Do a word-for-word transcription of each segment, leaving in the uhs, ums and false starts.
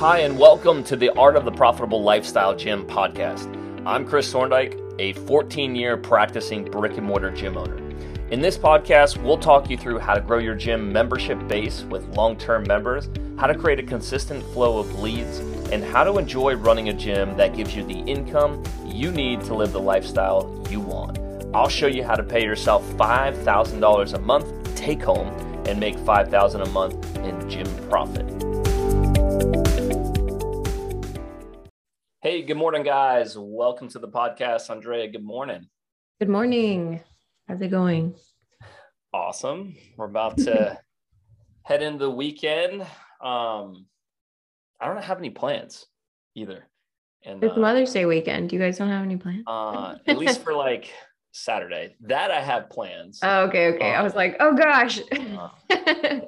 Hi, and welcome to the Art of the Profitable Lifestyle Gym podcast. I'm Chris Thorndike, a fourteen-year practicing brick-and-mortar gym owner. In this podcast, we'll talk you through how to grow your gym membership base with long-term members, how to create a consistent flow of leads, and how to enjoy running a gym that gives you the income you need to live the lifestyle you want. I'll show you how to pay yourself five thousand dollars a month take-home and make five thousand dollars a month in gym profit. Hey, good morning, guys. Welcome to the podcast. Andrea, good morning. Good morning. How's it going? Awesome. We're about to head into the weekend. Um, I don't have any plans either. And it's uh, Mother's Day weekend. You guys don't have any plans? Uh, at least for like Saturday. That I have plans. Oh, okay, okay. Um, I was like, oh gosh. uh,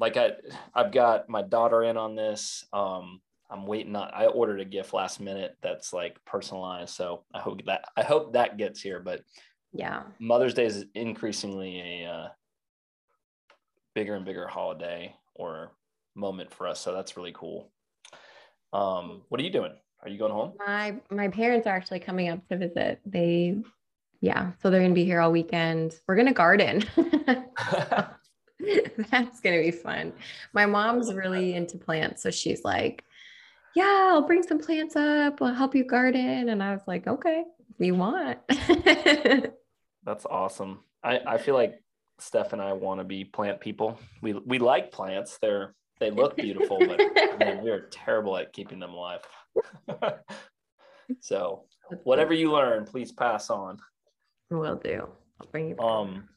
like I, I've got my daughter in on this. Um, I'm waiting on, I ordered a gift last minute that's like personalized. So I hope that, I hope that gets here, but yeah, Mother's Day is increasingly a uh, bigger and bigger holiday or moment for us. So that's really cool. Um, what are you doing? Are you going home? My, my parents are actually coming up to visit. They, yeah. So they're going to be here all weekend. We're going to garden. That's going to be fun. My mom's really into plants. So she's like, yeah, I'll bring some plants up. I'll help you garden. And I was like, okay, we want. That's awesome. I, I feel like Steph and I want to be plant people. We we like plants. They're they look beautiful, but man, we are terrible at keeping them alive. So whatever you learn, please pass on. Will do. I'll bring you back. Um,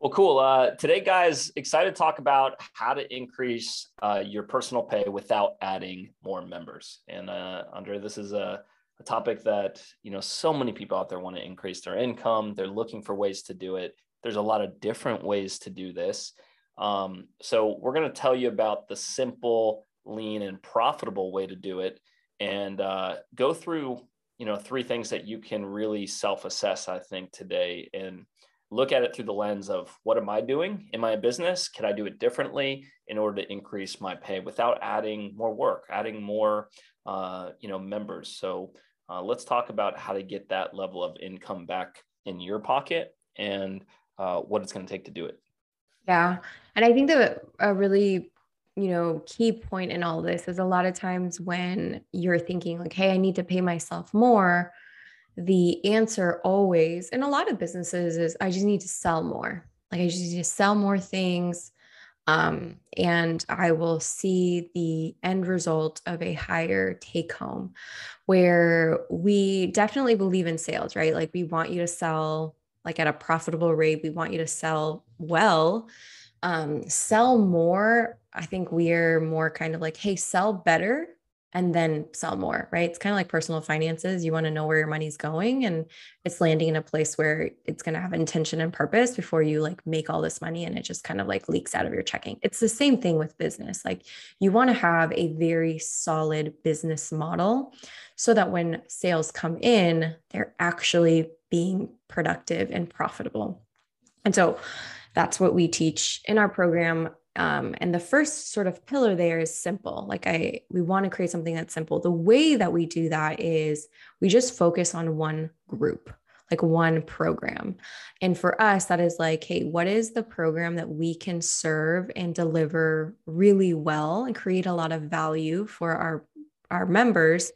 well, cool. Uh, today, guys, excited to talk about how to increase uh, your personal pay without adding more members. And uh, Andre, this is a, a topic that, you know, so many people out there want to increase their income. They're looking for ways to do it. There's a lot of different ways to do this. Um, so we're going to tell you about the simple, lean, and profitable way to do it, and uh, go through, you know, three things that you can really self-assess, I think, today, and look at it through the lens of what am I doing in my business? Can I do it differently in order to increase my pay without adding more work, adding more, uh, you know, members? So uh, let's talk about how to get that level of income back in your pocket and uh, what it's going to take to do it. Yeah. And I think that a really, you know, key point in all this is a lot of times when you're thinking like, hey, I need to pay myself more, the answer always, and a lot of businesses, is I just need to sell more. Like I just need to sell more things. Um, and I will see the end result of a higher take home, where we definitely believe in sales, right? Like we want you to sell like at a profitable rate. We want you to sell well, um, sell more. I think we're more kind of like, hey, sell better and then sell more, right? It's kind of like personal finances. You want to know where your money's going and it's landing in a place where it's going to have intention and purpose before you like make all this money and it just kind of like leaks out of your checking. It's the same thing with business. Like you want to have a very solid business model so that when sales come in, they're actually being productive and profitable. And so that's what we teach in our program. Um, and the first sort of pillar there is simple. Like I, we want to create something that's simple. The way that we do that is we just focus on one group, like one program. And for us, that is like, hey, what is the program that we can serve and deliver really well and create a lot of value for our, our members?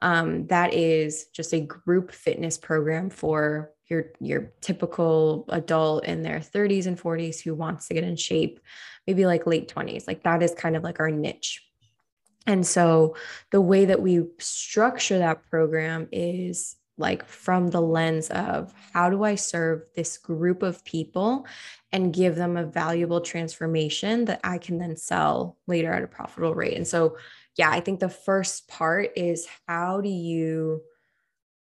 Um, that is just a group fitness program for your, your typical adult in their thirties and forties who wants to get in shape, maybe like late twenties. Like that is kind of like our niche. And so the way that we structure that program is like from the lens of how do I serve this group of people and give them a valuable transformation that I can then sell later at a profitable rate. And so, yeah, I think the first part is how do you,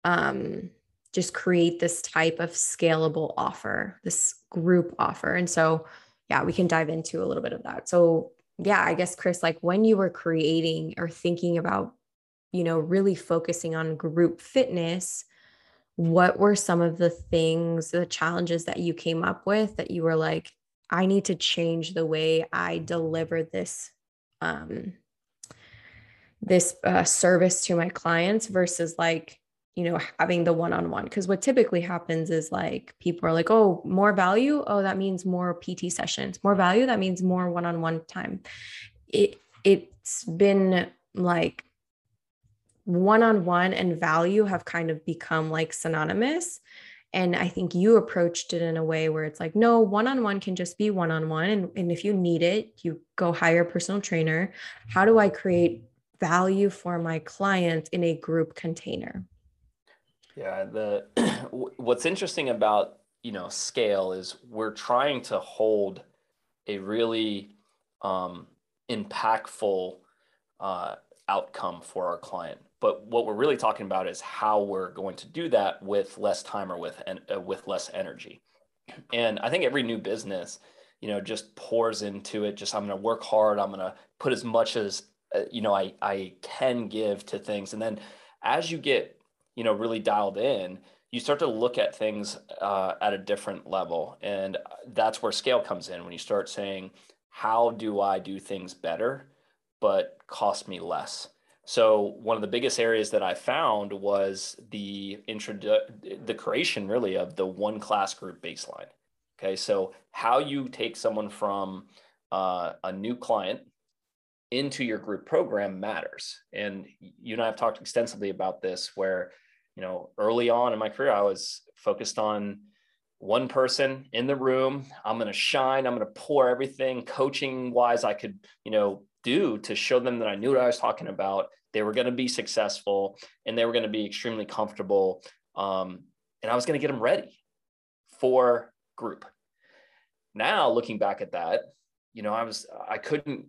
um, just create this type of scalable offer, this group offer. And so, yeah, we can dive into a little bit of that. So yeah, I guess, Chris, like when you were creating or thinking about, you know, really focusing on group fitness, what were some of the things, the challenges that you came up with that you were like, I need to change the way I deliver this, um, this uh, service to my clients versus like, you know, having the one-on-one. Cause what typically happens is like, people are like, oh, more value. Oh, that means more P T sessions, more value. That means more one-on-one time. It, it's been like one-on-one and value have kind of become like synonymous. And I think you approached it in a way where it's like, no, one-on-one can just be one-on-one. And, and if you need it, you go hire a personal trainer. How do I create value for my clients in a group container? Yeah. The, what's interesting about, you know, scale is we're trying to hold a really um, impactful uh, outcome for our client. But what we're really talking about is how we're going to do that with less time or with and uh, with less energy. And I think every new business, you know, just pours into it. Just, I'm going to work hard. I'm going to put as much as, uh, you know, I, I can give to things. And then as you get, you know, really dialed in, you start to look at things uh, at a different level. And that's where scale comes in, when you start saying, how do I do things better, but cost me less? So one of the biggest areas that I found was the introdu- the creation really of the one class group baseline. Okay, so how you take someone from uh, a new client into your group program matters. And you and I have talked extensively about this, where, you know, early on in my career, I was focused on one person in the room. I'm going to shine. I'm going to pour everything coaching wise I could, you know, do to show them that I knew what I was talking about. They were going to be successful and they were going to be extremely comfortable. Um, and I was going to get them ready for group. Now, looking back at that, you know, I was, I couldn't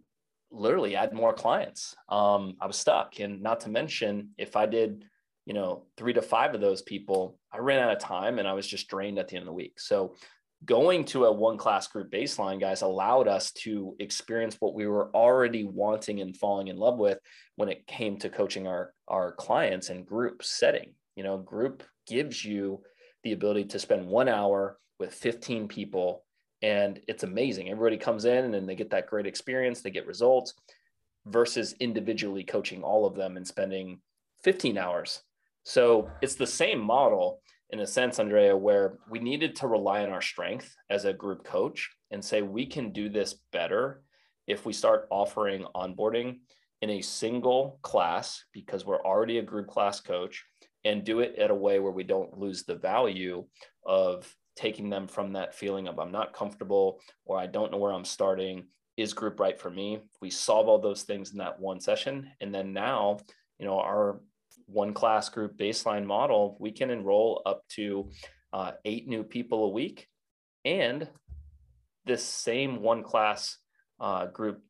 literally add more clients. Um, I was stuck. And not to mention, if I did, you know, three to five of those people, I ran out of time and I was just drained at the end of the week. So going to a one class group baseline, guys, allowed us to experience what we were already wanting and falling in love with when it came to coaching our, our clients in group setting. You know, group gives you the ability to spend one hour with fifteen people, and it's amazing. Everybody comes in and they get that great experience, they get results, versus individually coaching all of them and spending fifteen hours. So it's the same model, in a sense, Andrea, where we needed to rely on our strength as a group coach and say, we can do this better if we start offering onboarding in a single class, because we're already a group class coach, and do it in a way where we don't lose the value of taking them from that feeling of, I'm not comfortable, or I don't know where I'm starting. Is group right for me? We solve all those things in that one session. And then now, you know, our one class group baseline model, we can enroll up to uh, eight new people a week. And this same one class uh, group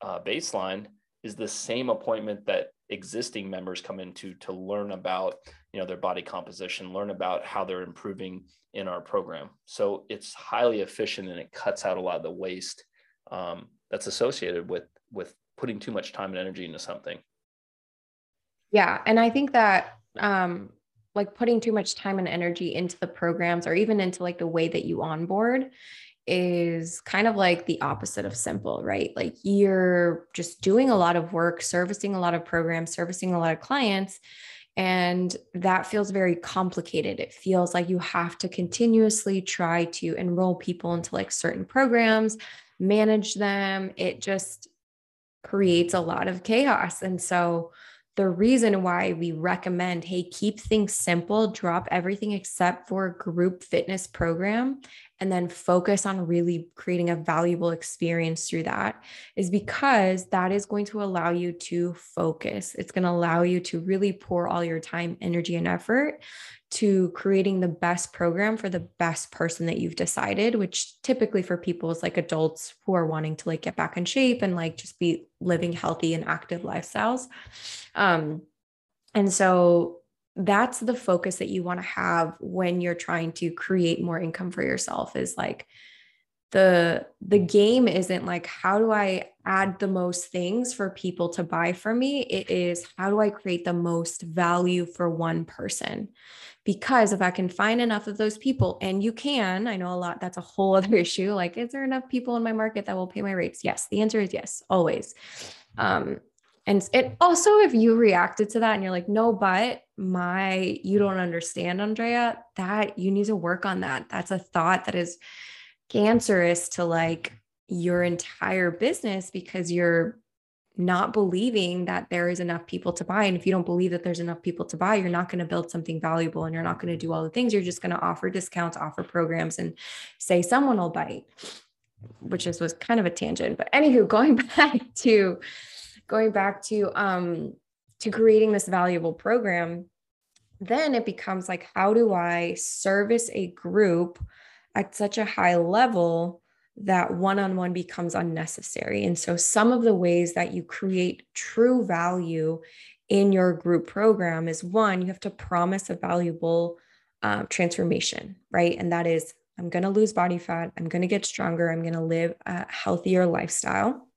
uh, baseline is the same appointment that existing members come into to learn about, you know, their body composition, learn about how they're improving in our program. So it's highly efficient and it cuts out a lot of the waste um, that's associated with, with putting too much time and energy into something. Yeah. And I think that, um, like putting too much time and energy into the programs, or even into like the way that you onboard, is kind of like the opposite of simple, right? Like you're just doing a lot of work, servicing a lot of programs, servicing a lot of clients. And that feels very complicated. It feels like you have to continuously try to enroll people into like certain programs, manage them. It just creates a lot of chaos. And so the reason why we recommend, hey, keep things simple, drop everything except for a group fitness program, and then focus on really creating a valuable experience through that, is because that is going to allow you to focus. It's going to allow you to really pour all your time, energy, and effort to creating the best program for the best person that you've decided, which typically for people is like adults who are wanting to like get back in shape and like just be living healthy and active lifestyles. Um, and so that's the focus that you want to have when you're trying to create more income for yourself, is like the, the game isn't like, how do I add the most things for people to buy from me? It is, how do I create the most value for one person? Because if I can find enough of those people, and you can, I know a lot, that's a whole other issue. Like, is there enough people in my market that will pay my rates? Yes. The answer is yes, always. Um, And it also, if you reacted to that and you're like, no, but my, you don't understand, Andrea, that you need to work on that. That's a thought that is cancerous to like your entire business, because you're not believing that there is enough people to buy. And if you don't believe that there's enough people to buy, you're not going to build something valuable, and you're not going to do all the things. You're just going to offer discounts, offer programs, and say someone will bite, which is, was kind of a tangent, but anywho, going back to going back to, um, to creating this valuable program, then it becomes like, how do I service a group at such a high level that one-on-one becomes unnecessary? And so some of the ways that you create true value in your group program is, one, you have to promise a valuable uh, transformation, right? And that is, I'm going to lose body fat. I'm going to get stronger. I'm going to live a healthier lifestyle.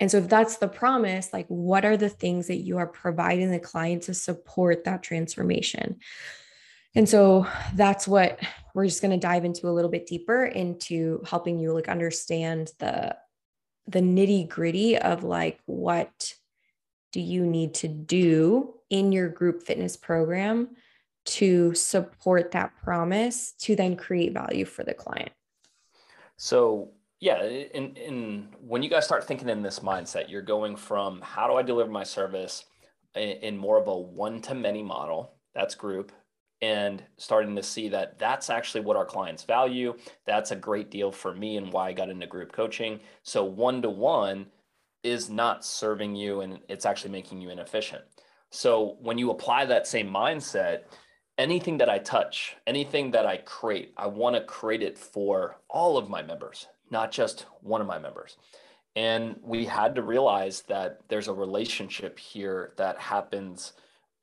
And so if that's the promise, like, what are the things that you are providing the client to support that transformation? And so that's what we're just going to dive into a little bit deeper, into helping you like understand the, the nitty gritty of like, what do you need to do in your group fitness program to support that promise to then create value for the client? So yeah. In, in when you guys start thinking in this mindset, you're going from, how do I deliver my service in, in more of a one-to-many model? That's group. And starting to see that that's actually what our clients value. That's a great deal for me and why I got into group coaching. So one-to-one is not serving you, and it's actually making you inefficient. So when you apply that same mindset, anything that I touch, anything that I create, I want to create it for all of my members, not just one of my members. And we had to realize that there's a relationship here that happens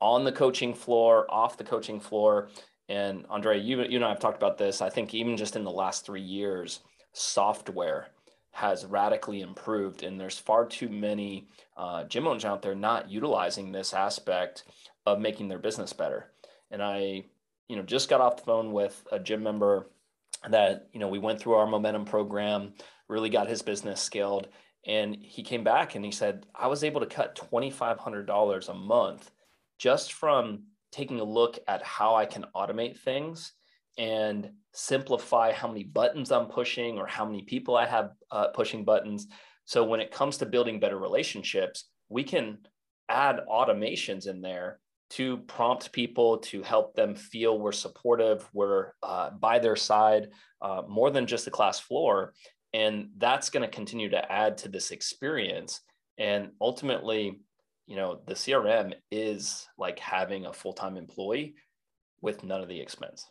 on the coaching floor, off the coaching floor. And Andrea, you, you and I have talked about this. I think even just in the last three years, software has radically improved, and there's far too many uh, gym owners out there not utilizing this aspect of making their business better. And I, you know, just got off the phone with a gym member that, you know, we went through our momentum program, really got his business scaled. And he came back and he said, I was able to cut twenty-five hundred dollars a month just from taking a look at how I can automate things and simplify how many buttons I'm pushing or how many people I have uh, pushing buttons. So when it comes to building better relationships, we can add automations in there to prompt people, to help them feel we're supportive, we're uh, by their side, uh, more than just the class floor. And that's going to continue to add to this experience. And ultimately, you know, the C R M is like having a full-time employee with none of the expense.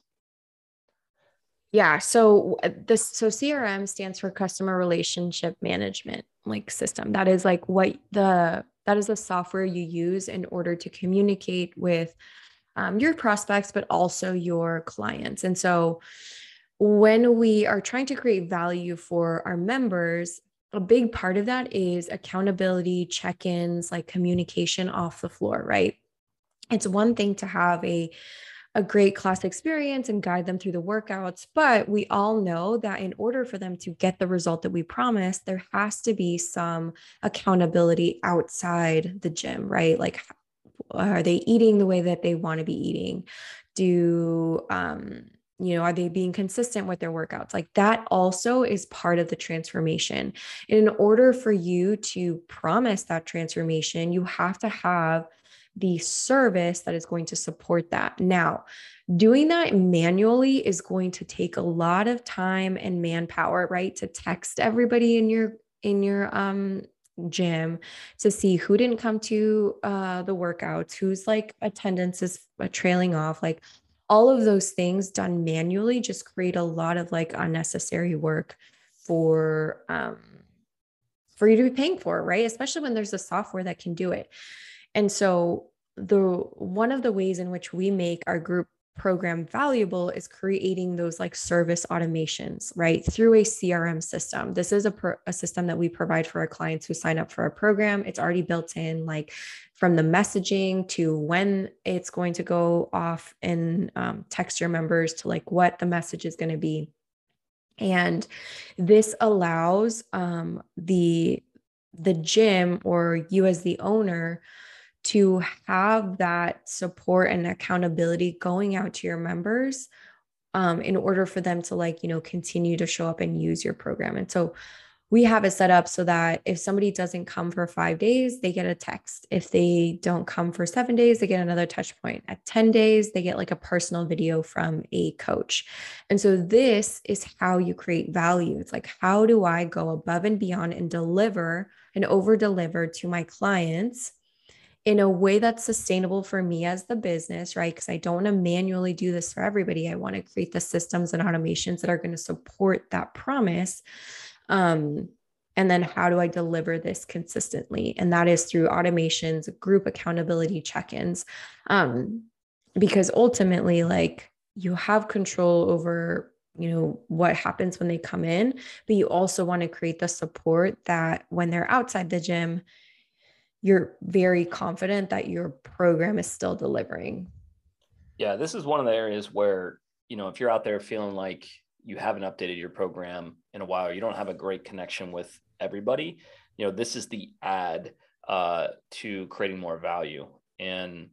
Yeah. So this, so C R M stands for customer relationship management, like system. That is like what the, that is the software you use in order to communicate with um, your prospects, but also your clients. And so when we are trying to create value for our members, a big part of that is accountability, check-ins, like communication off the floor, right? It's one thing to have a, a great class experience and guide them through the workouts, but we all know that in order for them to get the result that we promised, there has to be some accountability outside the gym, right? Like, are they eating the way that they want to be eating? Do, um, you know, are they being consistent with their workouts? Like, that also is part of the transformation. In order for you to promise that transformation, you have to have the service that is going to support that. Now, doing that manually is going to take a lot of time and manpower, right? To text everybody in your, in your, um, gym to see who didn't come to, uh, the workouts, who's like attendance is trailing off, like, all of those things done manually just create a lot of like unnecessary work for, um, for you to be paying for, right? Especially when there's a software that can do it. And so the, one of the ways in which we make our group program valuable is creating those like service automations, right? Through a C R M system. This is a, pro, a system that we provide for our clients who sign up for our program. It's already built in, like from the messaging to when it's going to go off and um, text your members to like what the message is going to be. And this allows um, the the gym or you as the owner to have that support and accountability going out to your members um, in order for them to like, you know, continue to show up and use your program. And so we have it set up so that if somebody doesn't come for five days, they get a text. If they don't come for seven days, they get another touch point. At ten days, they get like a personal video from a coach. And so this is how you create value. It's like, how do I go above and beyond and deliver and over deliver to my clients in a way that's sustainable for me as the business, right? Because I don't want to manually do this for everybody. I want to create the systems and automations that are going to support that promise. Um, and then how do I deliver this consistently? And that is through automations, group accountability check-ins. Um, because ultimately, like, you have control over, you know, what happens when they come in, but you also want to create the support that when they're outside the gym, you're very confident that your program is still delivering. Yeah. This is one of the areas where, you know, if you're out there feeling like you haven't updated your program in a while, you don't have a great connection with everybody, you know, this is the add uh, to creating more value. And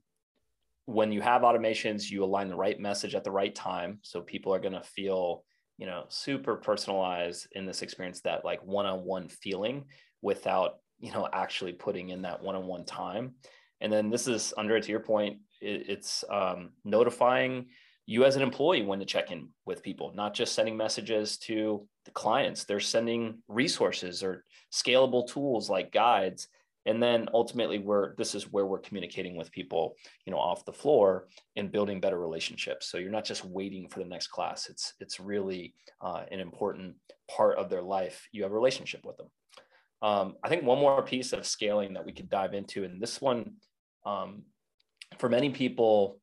when you have automations, you align the right message at the right time. So people are going to feel, you know, super personalized in this experience, that like one-on-one feeling without, you know, actually putting in that one-on-one time. And then this is, Andrea, to your point, it, it's um, notifying you as an employee when to check in with people, not just sending messages to the clients. They're sending resources or scalable tools like guides. And then ultimately we're, this is where we're communicating with people, you know, off the floor and building better relationships. So you're not just waiting for the next class. It's, it's really uh, an important part of their life. You have a relationship with them. Um, I think one more piece of scaling that we could dive into, and this one, um, for many people,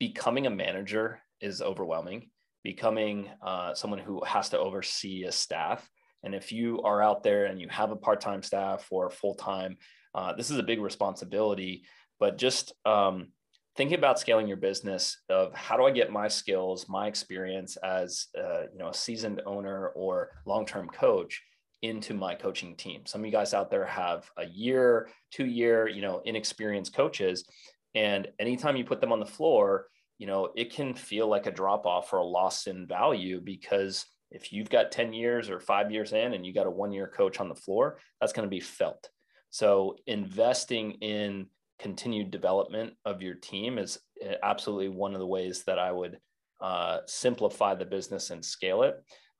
becoming a manager is overwhelming, becoming uh, someone who has to oversee a staff. And if you are out there and you have a part-time staff or full-time, uh, this is a big responsibility, but just um, thinking about scaling your business of how do I get my skills, my experience as uh, you know, a seasoned owner or long-term coach into my coaching team. Some of you guys out there have a year, two year, you know, inexperienced coaches. And anytime you put them on the floor, you know, it can feel like a drop off or a loss in value, because if you've got ten years or five years in and you got a one year coach on the floor, that's going to be felt. So investing in continued development of your team is absolutely one of the ways that I would uh, simplify the business and scale it.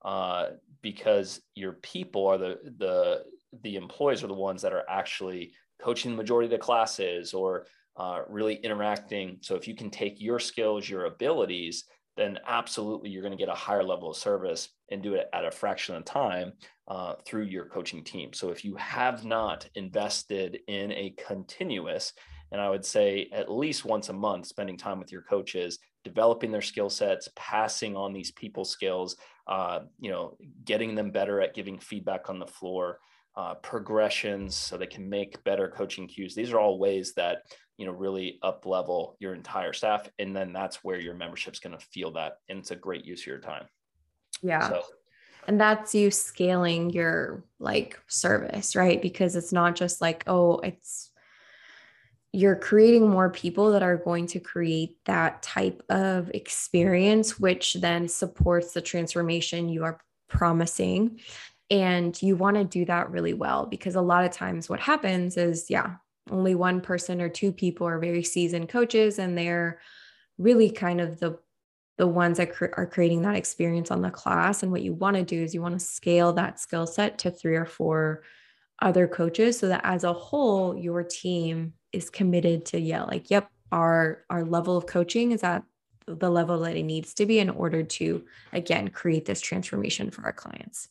Uh, because your people are the, the, the employees are the ones that are actually coaching the majority of the classes or uh, really interacting. So if you can take your skills, your abilities, then absolutely you're going to get a higher level of service and do it at a fraction of time uh, through your coaching team. So if you have not invested in a continuous, and I would say at least once a month, spending time with your coaches, developing their skill sets, passing on these people skills, uh, you know, getting them better at giving feedback on the floor, uh, progressions so they can make better coaching cues. These are all ways that, you know, really up level your entire staff. And then that's where your membership's going to feel that. And it's a great use of your time. Yeah. So. And that's you scaling your like service, right? Because it's not just like, oh, it's, you're creating more people that are going to create that type of experience, which then supports the transformation you are promising. And you want to do that really well, because a lot of times what happens is, yeah, only one person or two people are very seasoned coaches, and they're really kind of the the ones that cr- are creating that experience on the class. And what you want to do is you want to scale that skill set to three or four other coaches, so that as a whole, your team is committed to, yeah, like, yep, our, our level of coaching is at the level that it needs to be in order to, again, create this transformation for our clients.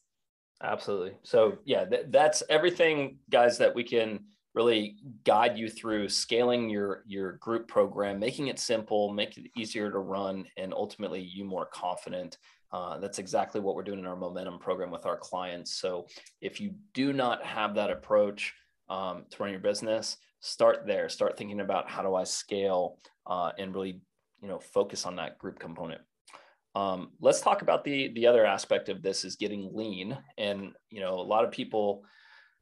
Absolutely. So yeah, th- that's everything, guys, that we can really guide you through scaling your, your group program, making it simple, making it easier to run, and ultimately you more confident. Uh, that's exactly what we're doing in our Momentum program with our clients. So if you do not have that approach um, to run your business, start there, start thinking about how do I scale uh, and really, you know, focus on that group component. Um, let's talk about the, the other aspect of this is getting lean. And, you know, a lot of people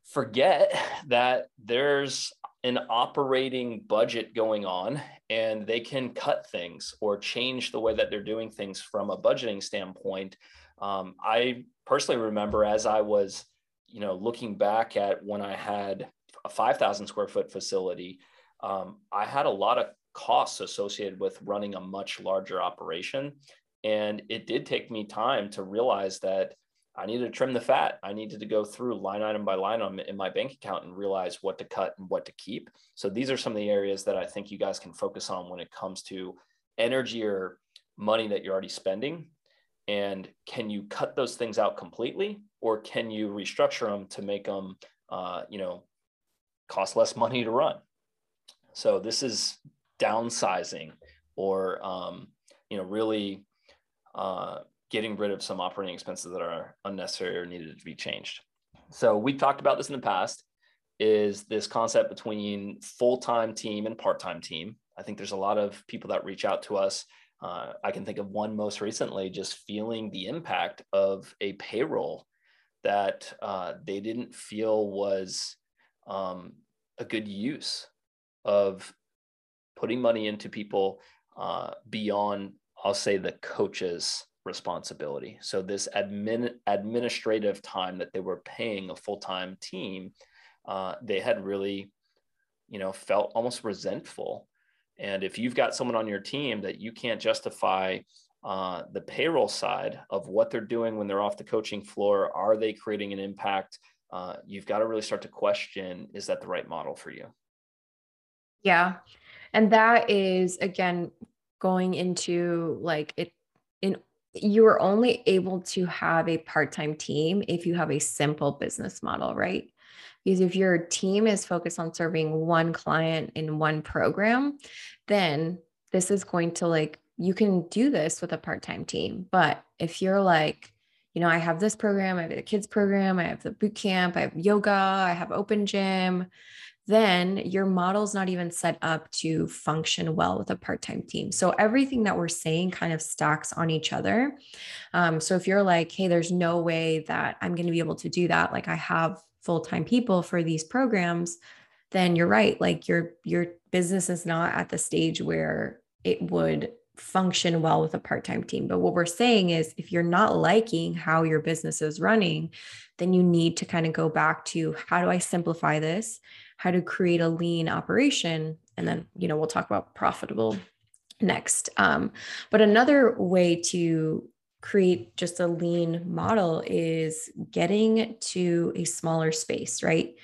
forget that there's an operating budget going on, and they can cut things or change the way that they're doing things from a budgeting standpoint. Um, I personally remember as I was, you know, looking back at when I had a five thousand square foot facility, um, I had a lot of costs associated with running a much larger operation. And it did take me time to realize that I needed to trim the fat. I needed to go through line item by line item in my bank account and realize what to cut and what to keep. So these are some of the areas that I think you guys can focus on when it comes to energy or money that you're already spending. And can you cut those things out completely, or can you restructure them to make them, uh, you know, cost less money to run? So this is downsizing, or, um, you know, really uh, getting rid of some operating expenses that are unnecessary or needed to be changed. So we talked about this in the past, is this concept between full-time team and part-time team. I think there's a lot of people that reach out to us. Uh, I can think of one most recently, just feeling the impact of a payroll that uh, they didn't feel was um, a good use of putting money into people uh, beyond, I'll say, the coach's responsibility. So this admin administrative time that they were paying a full-time team, uh, they had really, you know, felt almost resentful. And if you've got someone on your team that you can't justify uh, the payroll side of what they're doing when they're off the coaching floor, are they creating an impact? Uh, you've got to really start to question, is that the right model for you? Yeah. And that is, again, going into like it, in you are only able to have a part-time team if you have a simple business model, right? Because if your team is focused on serving one client in one program, then this is going to like, you can do this with a part-time team. But if you're like, you know, I have this program, I have the kids program, I have the boot camp, I have yoga, I have open gym, then your model's not even set up to function well with a part-time team. So everything that we're saying kind of stacks on each other. Um, so if you're like, hey, there's no way that I'm going to be able to do that, like I have full-time people for these programs, then you're right. Like your, your business is not at the stage where it would function well with a part-time team. But what we're saying is if you're not liking how your business is running, then you need to kind of go back to, how do I simplify this? How to create a lean operation? And then, you know, we'll talk about profitable next. Um, but another way to create just a lean model is getting to a smaller space, right?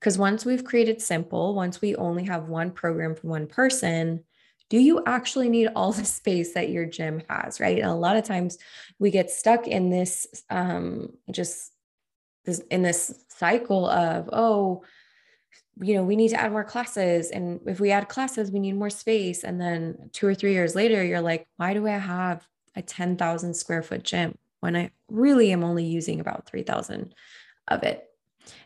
Because once we've created simple, once we only have one program for one person, do you actually need all the space that your gym has, right? And a lot of times we get stuck in this, um, just this, in this cycle of, oh, you know, we need to add more classes. And if we add classes, we need more space. And then two or three years later, you're like, why do I have a ten thousand square foot gym when I really am only using about three thousand of it?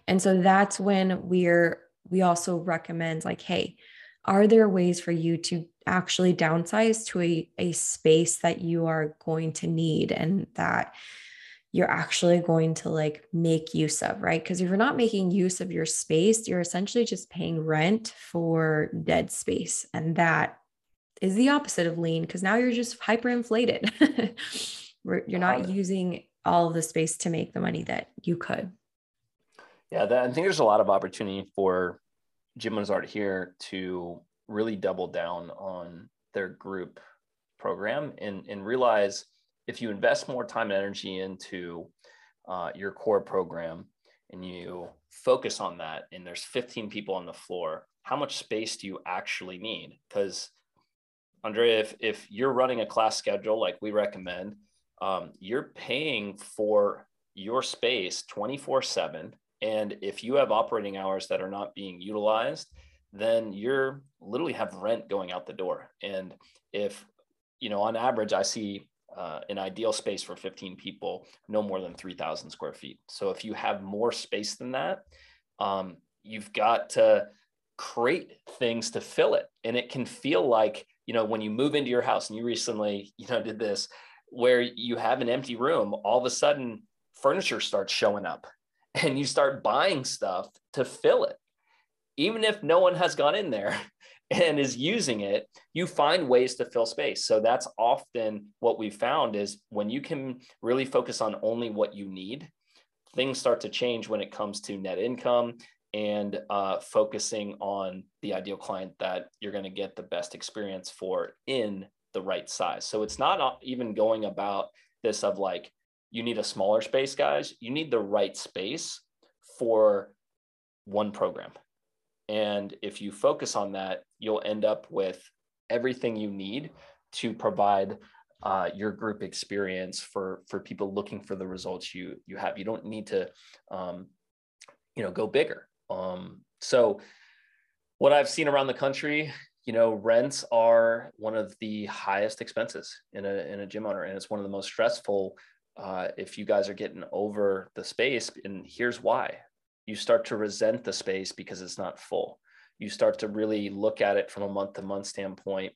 And so that's when we're, we also recommend like, hey, are there ways for you to actually downsize to a, a space that you are going to need and that you're actually going to like make use of, right? Because if you're not making use of your space, you're essentially just paying rent for dead space. And that is the opposite of lean, because now you're just hyperinflated. You're not using all of the space to make the money that you could. Yeah, that, I think there's a lot of opportunity for gym owners out here to really double down on their group program and, and realize if you invest more time and energy into uh, your core program and you focus on that, and there's fifteen people on the floor, how much space do you actually need? Because Andrea, if, if you're running a class schedule like we recommend, um, you're paying for your space twenty-four seven. And if you have operating hours that are not being utilized, then you're literally have rent going out the door. And if, you know, on average, I see uh, an ideal space for fifteen people, no more than three thousand square feet. So if you have more space than that, um, you've got to create things to fill it. And it can feel like, you know, when you move into your house, and you recently, you know, did this, where you have an empty room, all of a sudden furniture starts showing up. and you start buying stuff to fill it. Even if no one has gone in there and is using it, you find ways to fill space. So that's often what we found is when you can really focus on only what you need, things start to change when it comes to net income and uh, focusing on the ideal client that you're going to get the best experience for in the right size. So it's not even going about this of like, you need a smaller space, guys. You need the right space for one program. And if you focus on that, you'll end up with everything you need to provide uh, your group experience for, for people looking for the results you, you have. You don't need to, um, you know, go bigger. Um, so what I've seen around the country, you know, rents are one of the highest expenses in a, in a gym owner. And it's one of the most stressful uh, if you guys are getting over the space. And here's why. You start to resent the space because it's not full. You start to really look at it from a month to month standpoint.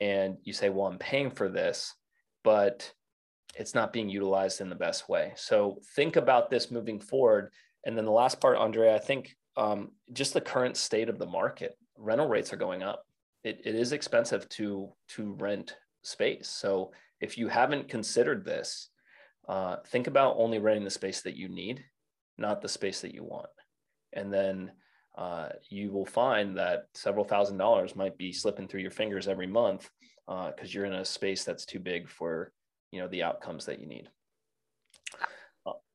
And you say, well, I'm paying for this, but it's not being utilized in the best way. So think about this moving forward. And then the last part, Andrea, I think um, just the current state of the market, rental rates are going up. It, it is expensive to, to rent space. So if you haven't considered this, uh, think about only renting the space that you need, not the space that you want. And then uh, you will find that several thousand dollars might be slipping through your fingers every month because uh, you're in a space that's too big for, you know, the outcomes that you need.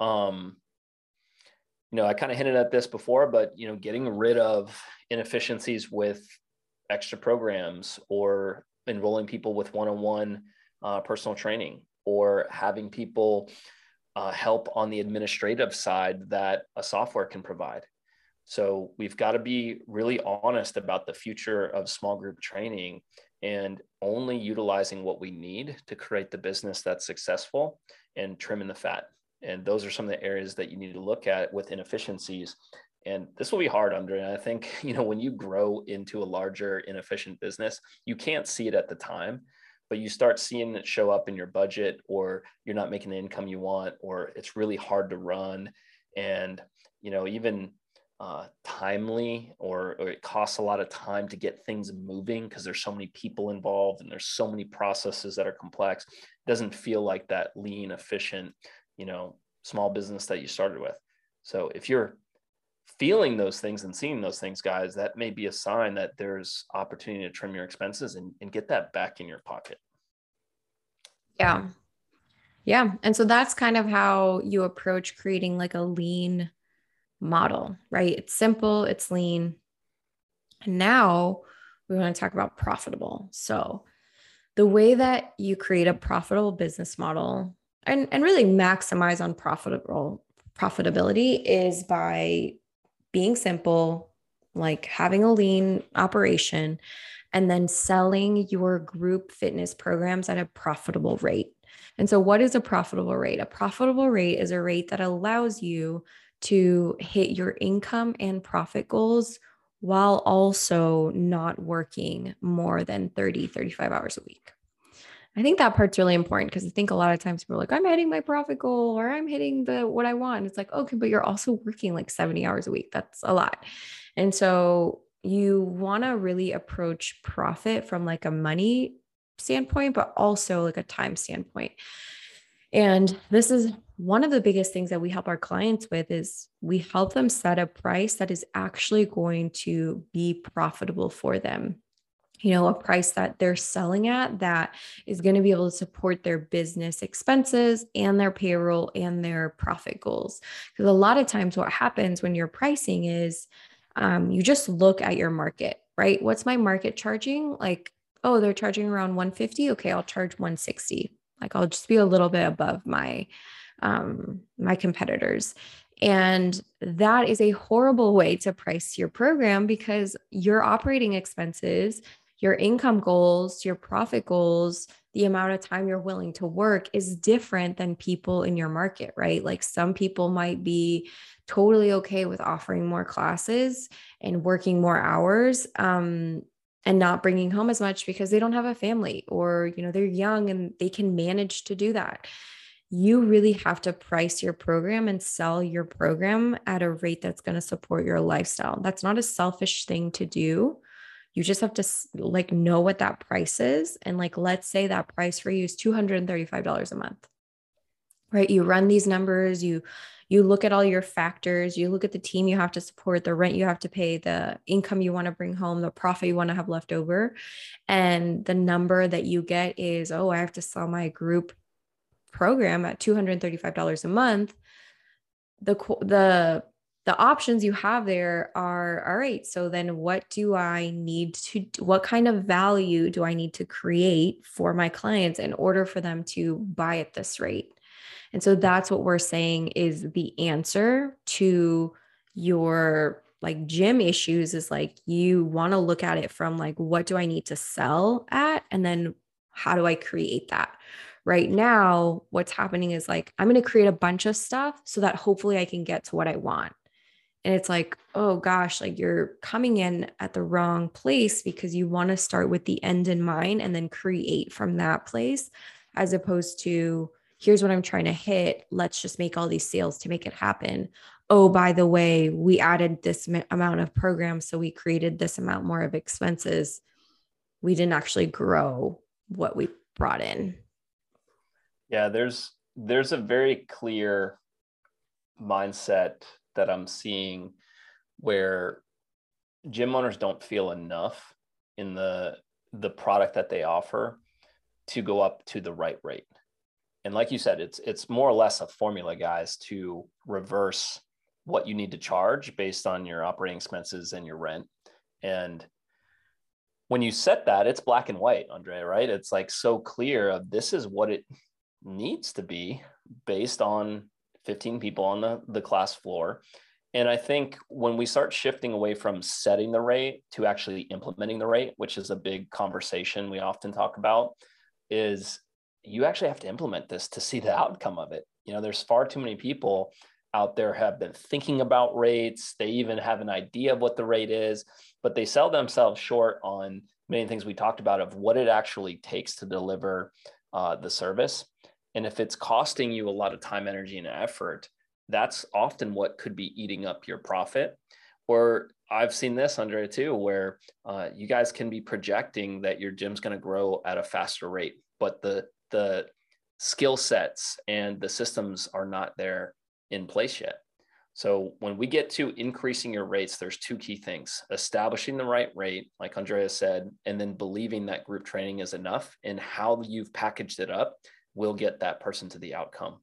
Um, you know, I kind of hinted at this before, but, you know, getting rid of inefficiencies with extra programs or enrolling people with one-on-one uh, personal training or having people Uh, help on the administrative side that a software can provide. So we've got to be really honest about the future of small group training and only utilizing what we need to create the business that's successful and trimming the fat. And those are some of the areas that you need to look at with inefficiencies. And this will be hard, Andrea. I think, you know, when you grow into a larger inefficient business, you can't see it at the time, but you start seeing it show up in your budget, or you're not making the income you want, or it's really hard to run. And, you know, even uh, timely, or, or it costs a lot of time to get things moving because there's so many people involved and there's so many processes that are complex. It doesn't feel like that lean, efficient, you know, small business that you started with. So if you're feeling those things and seeing those things, guys, that may be a sign that there's opportunity to trim your expenses and, and get that back in your pocket. Yeah. Yeah. And so that's kind of how you approach creating like a lean model, right? It's simple, it's lean. And now we want to talk about profitable. So the way that you create a profitable business model and, and really maximize on profitable profitability is by being simple, like having a lean operation, and then selling your group fitness programs at a profitable rate. And so what is a profitable rate? A profitable rate is a rate that allows you to hit your income and profit goals while also not working more than thirty, thirty-five hours a week. I think that part's really important because I think a lot of times people are like, I'm hitting my profit goal or I'm hitting the what I want. It's like, okay, but you're also working like seventy hours a week. That's a lot. And so you want to really approach profit from like a money standpoint, but also like a time standpoint. And this is one of the biggest things that we help our clients with is we help them set a price that is actually going to be profitable for them. You know, a price that they're selling at that is going to be able to support their business expenses and their payroll and their profit goals. Because a lot of times what happens when you're pricing is um, you just look at your market, right? What's my market charging? Like, oh, they're charging around one fifty. Okay, I'll charge one sixty. Like I'll just be a little bit above my um, my competitors. And that is a horrible way to price your program because your operating expenses, your income goals, your profit goals, the amount of time you're willing to work is different than people in your market, right? Like some people might be totally okay with offering more classes and working more hours um, and not bringing home as much because they don't have a family or, you know, they're young and they can manage to do that. you really have to price your program and sell your program at a rate that's going to support your lifestyle. That's not a selfish thing to do. You just have to like know what that price is. And like, let's say that price for you is two hundred thirty-five dollars a month, right? You run these numbers, you, you look at all your factors, you look at the team you have to support, the rent you have to pay, the income you want to bring home, the profit you want to have left over. And the number that you get is, oh, I have to sell my group program at two hundred thirty-five dollars a month. The, the, the options you have there are, all right, so then what do I need to, what kind of value do I need to create for my clients in order for them to buy at this rate? And so that's what we're saying is the answer to your like gym issues is like, you want to look at it from like, what do I need to sell at? And then how do I create that? Right now, what's happening is like, I'm going to create a bunch of stuff so that hopefully I can get to what I want. And it's like, oh gosh, like you're coming in at the wrong place because you want to start with the end in mind and then create from that place, as opposed to, here's what I'm trying to hit. Let's just make all these sales to make it happen. Oh, by the way, we added this amount of programs, so we created this amount more of expenses. We didn't actually grow what we brought in. Yeah, there's, there's a very clear mindset that I'm seeing where gym owners don't feel enough in the, the product that they offer to go up to the right rate. And like you said, it's it's more or less a formula, guys, to reverse what you need to charge based on your operating expenses and your rent. And when you set that, it's black and white, Andrea, right? It's like so clear of this is what it needs to be based on fifteen people on the, the class floor. And I think when we start shifting away from setting the rate to actually implementing the rate, which is a big conversation we often talk about, is you actually have to implement this to see the outcome of it. You know, there's far too many people out there have been thinking about rates. They even have an idea of what the rate is, but they sell themselves short on many things we talked about of what it actually takes to deliver uh, the service. And if it's costing you a lot of time, energy, and effort, that's often what could be eating up your profit. Or I've seen this, Andrea, too, where uh, you guys can be projecting that your gym's going to grow at a faster rate, but the the skill sets and the systems are not there in place yet. So when we get to increasing your rates, there's two key things: establishing the right rate, like Andrea said, and then believing that group training is enough, and how you've packaged it up will get that person to the outcome.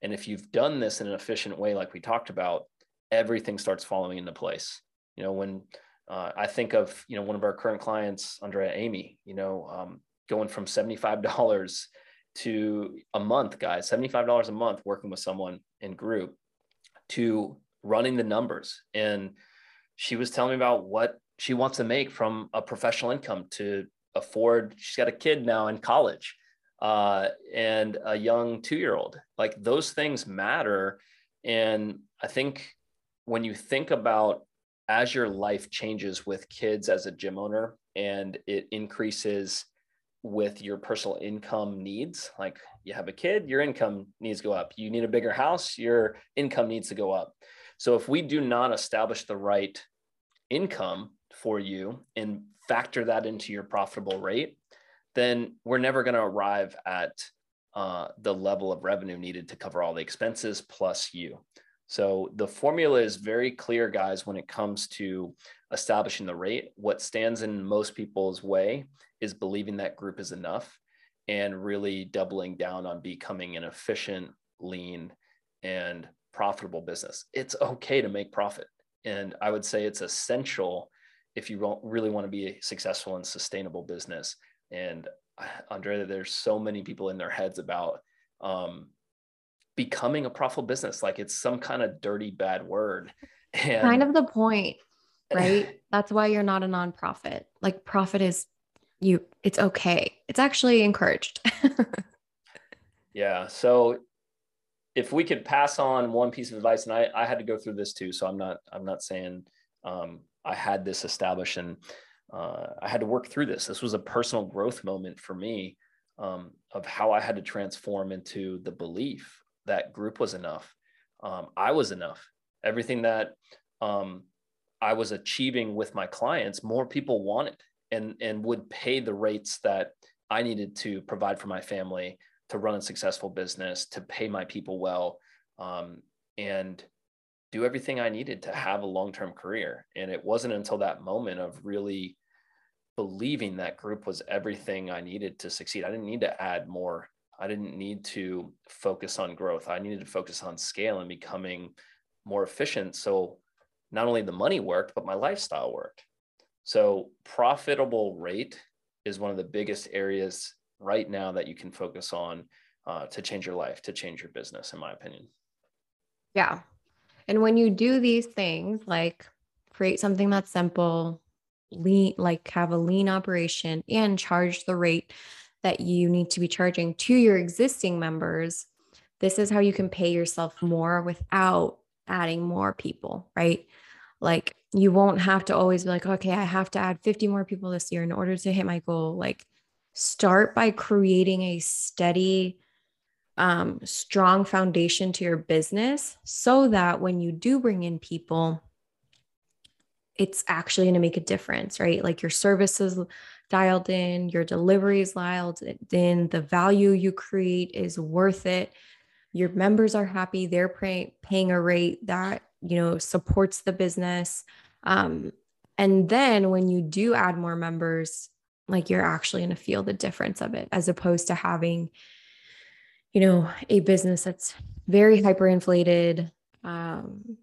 And if you've done this in an efficient way, like we talked about, everything starts falling into place. You know, when uh, I think of, you know, one of our current clients, Andrea, Amy, you know, um, going from seventy-five dollars to a month, guys, seventy-five dollars a month working with someone in group to running the numbers. And she was telling me about what she wants to make from a professional income to afford. She's got a kid now in college uh, and a young two-year-old. Like those things matter. And I think when you think about as your life changes with kids as a gym owner and it increases with your personal income needs, like you have a kid, your income needs to go up. You need a bigger house, your income needs to go up. So if we do not establish the right income for you and factor that into your profitable rate, then we're never going to arrive at uh, the level of revenue needed to cover all the expenses plus you. So the formula is very clear, guys, when it comes to establishing the rate. What stands in most people's way is believing that group is enough and really doubling down on becoming an efficient, lean, and profitable business. It's okay to make profit. And I would say it's essential if you really want to be a successful and sustainable business. And Andrea, there's so many people in their heads about um, becoming a profitable business. Like it's some kind of dirty, bad word. And kind of the point, right? That's why you're not a nonprofit. Like profit is you, it's okay. It's actually encouraged. Yeah. So if we could pass on one piece of advice, and I, I had to go through this too. So I'm not, I'm not saying um, I had this established and uh, I had to work through this. This was a personal growth moment for me um, of how I had to transform into the belief that group was enough. Um, I was enough. Everything that um, I was achieving with my clients, more people wanted and, and would pay the rates that I needed to provide for my family, to run a successful business, to pay my people well, um, and do everything I needed to have a long-term career. And it wasn't until that moment of really believing that group was everything I needed to succeed. I didn't need to add more. I didn't need to focus on growth. I needed to focus on scale and becoming more efficient. So not only the money worked, but my lifestyle worked. So profitable rate is one of the biggest areas right now that you can focus on uh, to change your life, to change your business, in my opinion. Yeah. And when you do these things, like create something that's simple, lean, like have a lean operation and charge the rate that you need to be charging to your existing members, this is how you can pay yourself more without adding more people, right? Like you won't have to always be like, okay, I have to add fifty more people this year in order to hit my goal. Like start by creating a steady, um, strong foundation to your business so that when you do bring in people, it's actually going to make a difference, right? Like your services dialed in, your deliveries dialed in, the value you create is worth it. Your members are happy. They're pay- paying a rate that, you know, supports the business. Um, and then when you do add more members, like you're actually going to feel the difference of it, as opposed to having, you know, a business that's very hyperinflated, um,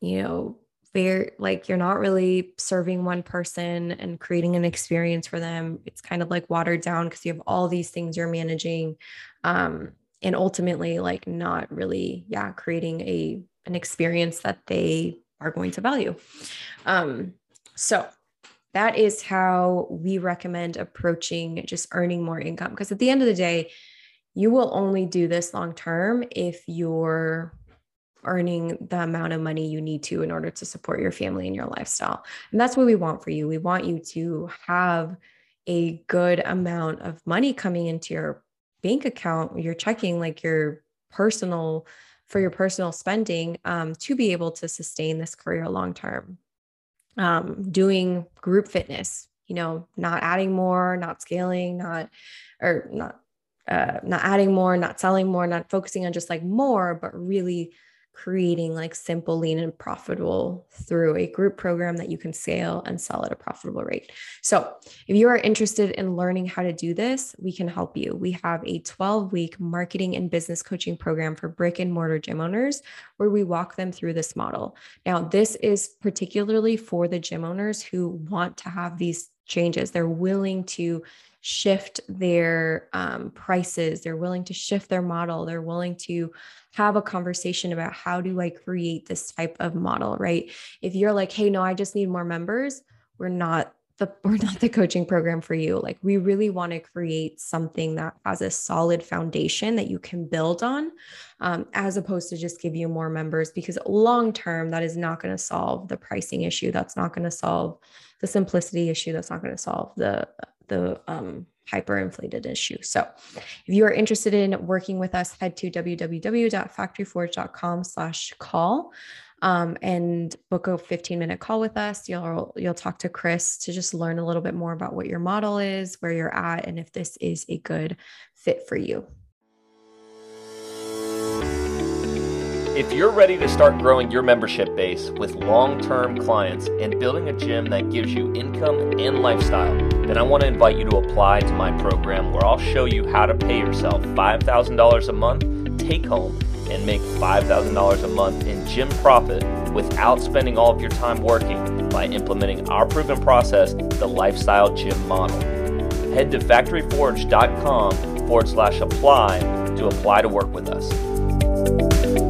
you know, very like you're not really serving one person and creating an experience for them. It's kind of like watered down because you have all these things you're managing, um, and ultimately like not really, yeah, creating a, an experience that they are going to value. Um, so that is how we recommend approaching just earning more income. Because at the end of the day, you will only do this long-term if you're earning the amount of money you need to in order to support your family and your lifestyle. And that's what we want for you. We want you to have a good amount of money coming into your bank account, your checking, like your personal, for your personal spending, um, to be able to sustain this career long-term. Um, doing group fitness, you know, not adding more, not scaling, not, or not, uh, not adding more, not selling more, not focusing on just like more, but really creating like simple, lean, and profitable through a group program that you can scale and sell at a profitable rate. So if you are interested in learning how to do this, we can help you. We have a twelve week marketing and business coaching program for brick and mortar gym owners where we walk them through this model. Now, this is particularly for the gym owners who want to have these changes. They're willing to shift their um, prices. They're willing to shift their model. They're willing to have a conversation about how do I create this type of model, right? If you're like, hey, no, I just need more members, we're not the, we're not the coaching program for you. Like we really want to create something that has a solid foundation that you can build on, um, as opposed to just give you more members, because long-term that is not going to solve the pricing issue. That's not going to solve the simplicity issue. That's not going to solve the the um, hyperinflated issue. So if you are interested in working with us, head to w w w dot factory forged dot com slash call um, and book a fifteen minute call with us. You'll, you'll talk to Chris to just learn a little bit more about what your model is, where you're at, and if this is a good fit for you. If you're ready to start growing your membership base with long-term clients and building a gym that gives you income and lifestyle, then I want to invite you to apply to my program where I'll show you how to pay yourself five thousand dollars a month, take home, and make five thousand dollars a month in gym profit without spending all of your time working by implementing our proven process, the Lifestyle Gym Model. Head to factory forged dot com forward slash apply to apply to work with us.